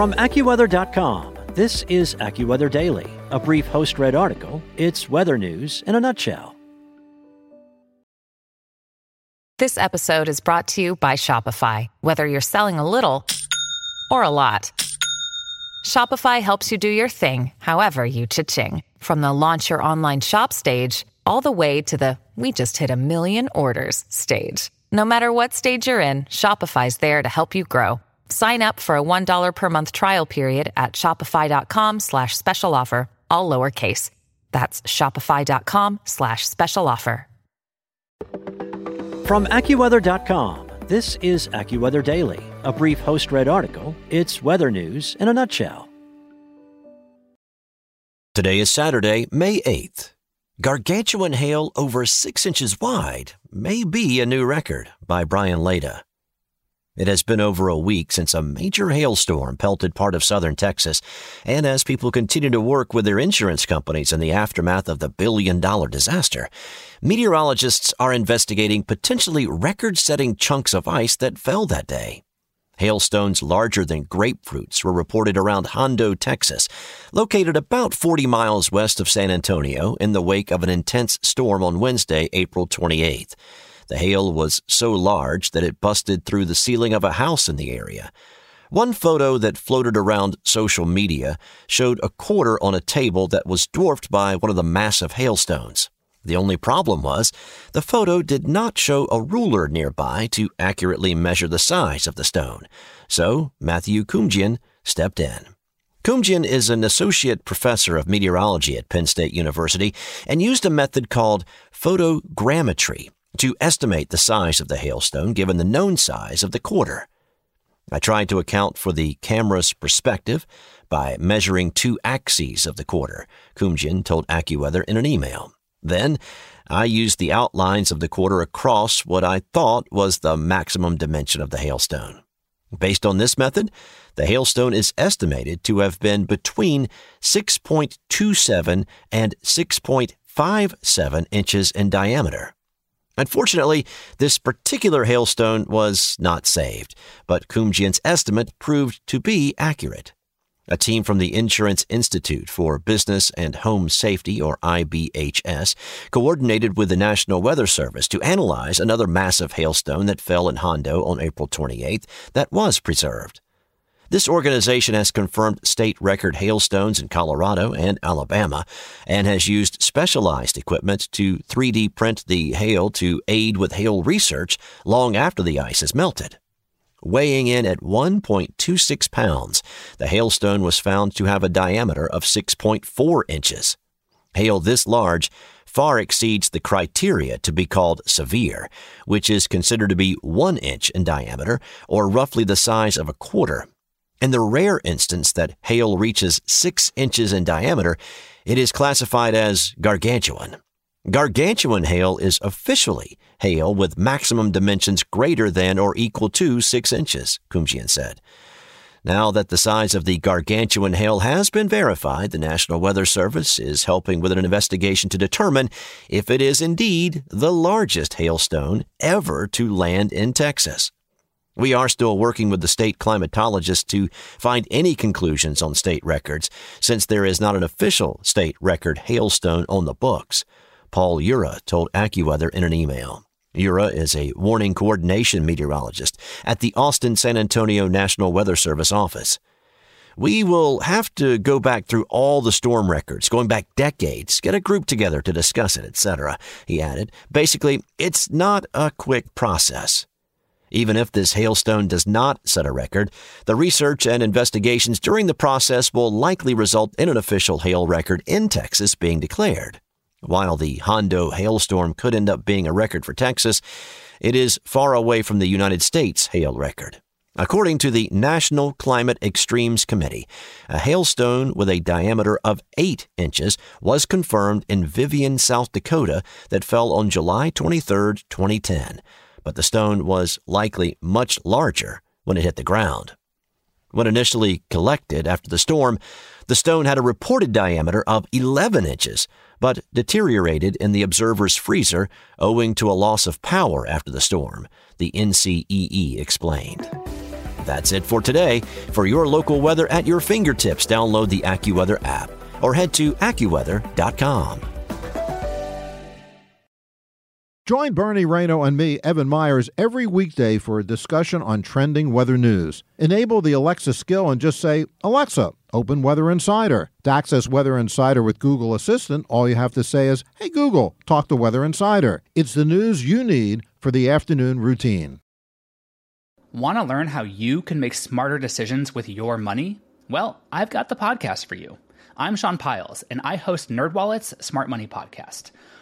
From AccuWeather.com, this is AccuWeather Daily, a brief host-read article. It's weather news in a nutshell. This episode is brought to you by Shopify. Whether you're selling a little or a lot, Shopify helps you do your thing, however you cha-ching. From the launch your online shop stage, all the way to the we just hit a million orders stage. No matter what stage you're in, Shopify's there to help you grow. Sign up for a $1 per month trial period at shopify.com/special offer, all lowercase. That's shopify.com/special offer. From AccuWeather.com, this is AccuWeather Daily, a brief host-read article. It's weather news in a nutshell. Today is Saturday, May 8th. Gargantuan hail over 6 inches wide may be a new record, by Brian Leda. It has been over a week since a major hailstorm pelted part of southern Texas, and as people continue to work with their insurance companies in the aftermath of the billion-dollar disaster, meteorologists are investigating potentially record-setting chunks of ice that fell that day. Hailstones larger than grapefruits were reported around Hondo, Texas, located about 40 miles west of San Antonio in the wake of an intense storm on Wednesday, April 28th. The hail was so large that it busted through the ceiling of a house in the area. One photo that floated around social media showed a quarter on a table that was dwarfed by one of the massive hailstones. The only problem was the photo did not show a ruler nearby to accurately measure the size of the stone. So Matthew Kumjian stepped in. Kumjian is an associate professor of meteorology at Penn State University and used a method called photogrammetry to estimate the size of the hailstone given the known size of the quarter. I tried to account for the camera's perspective by measuring two axes of the quarter, Kumjian told AccuWeather in an email. Then, I used the outlines of the quarter across what I thought was the maximum dimension of the hailstone. Based on this method, the hailstone is estimated to have been between 6.27 and 6.57 inches in diameter. Unfortunately, this particular hailstone was not saved, but Kumjian's estimate proved to be accurate. A team from the Insurance Institute for Business and Home Safety, or IBHS, coordinated with the National Weather Service to analyze another massive hailstone that fell in Hondo on April 28th that was preserved. This organization has confirmed state record hailstones in Colorado and Alabama and has used specialized equipment to 3D print the hail to aid with hail research long after the ice has melted. Weighing in at 1.26 pounds, the hailstone was found to have a diameter of 6.4 inches. Hail this large far exceeds the criteria to be called severe, which is considered to be 1 inch in diameter, or roughly the size of a quarter. In the rare instance that hail reaches 6 inches in diameter, it is classified as gargantuan. Gargantuan hail is officially hail with maximum dimensions greater than or equal to 6 inches, Kumjian said. Now that the size of the gargantuan hail has been verified, the National Weather Service is helping with an investigation to determine if it is indeed the largest hailstone ever to land in Texas. We are still working with the state climatologists to find any conclusions on state records, since there is not an official state record hailstone on the books, Paul Yura told AccuWeather in an email. Yura is a warning coordination meteorologist at the Austin-San Antonio National Weather Service office. We will have to go back through all the storm records, going back decades, get a group together to discuss it, etc., he added. Basically, it's not a quick process. Even if this hailstone does not set a record, the research and investigations during the process will likely result in an official hail record in Texas being declared. While the Hondo hailstorm could end up being a record for Texas, it is far away from the United States hail record. According to the National Climate Extremes Committee, a hailstone with a diameter of 8 inches was confirmed in Vivian, South Dakota, that fell on July 23, 2010. But the stone was likely much larger when it hit the ground. When initially collected after the storm, the stone had a reported diameter of 11 inches, but deteriorated in the observer's freezer owing to a loss of power after the storm, the NCEE explained. That's it for today. For your local weather at your fingertips, download the AccuWeather app or head to AccuWeather.com. Join Bernie Reno and me, Evan Myers, every weekday for a discussion on trending weather news. Enable the Alexa skill and just say, "Alexa, open Weather Insider." To access Weather Insider with Google Assistant, all you have to say is, "Hey Google, talk to Weather Insider." It's the news you need for the afternoon routine. Want to learn how you can make smarter decisions with your money? Well, I've got the podcast for you. I'm Sean Piles, and I host NerdWallet's Smart Money Podcast.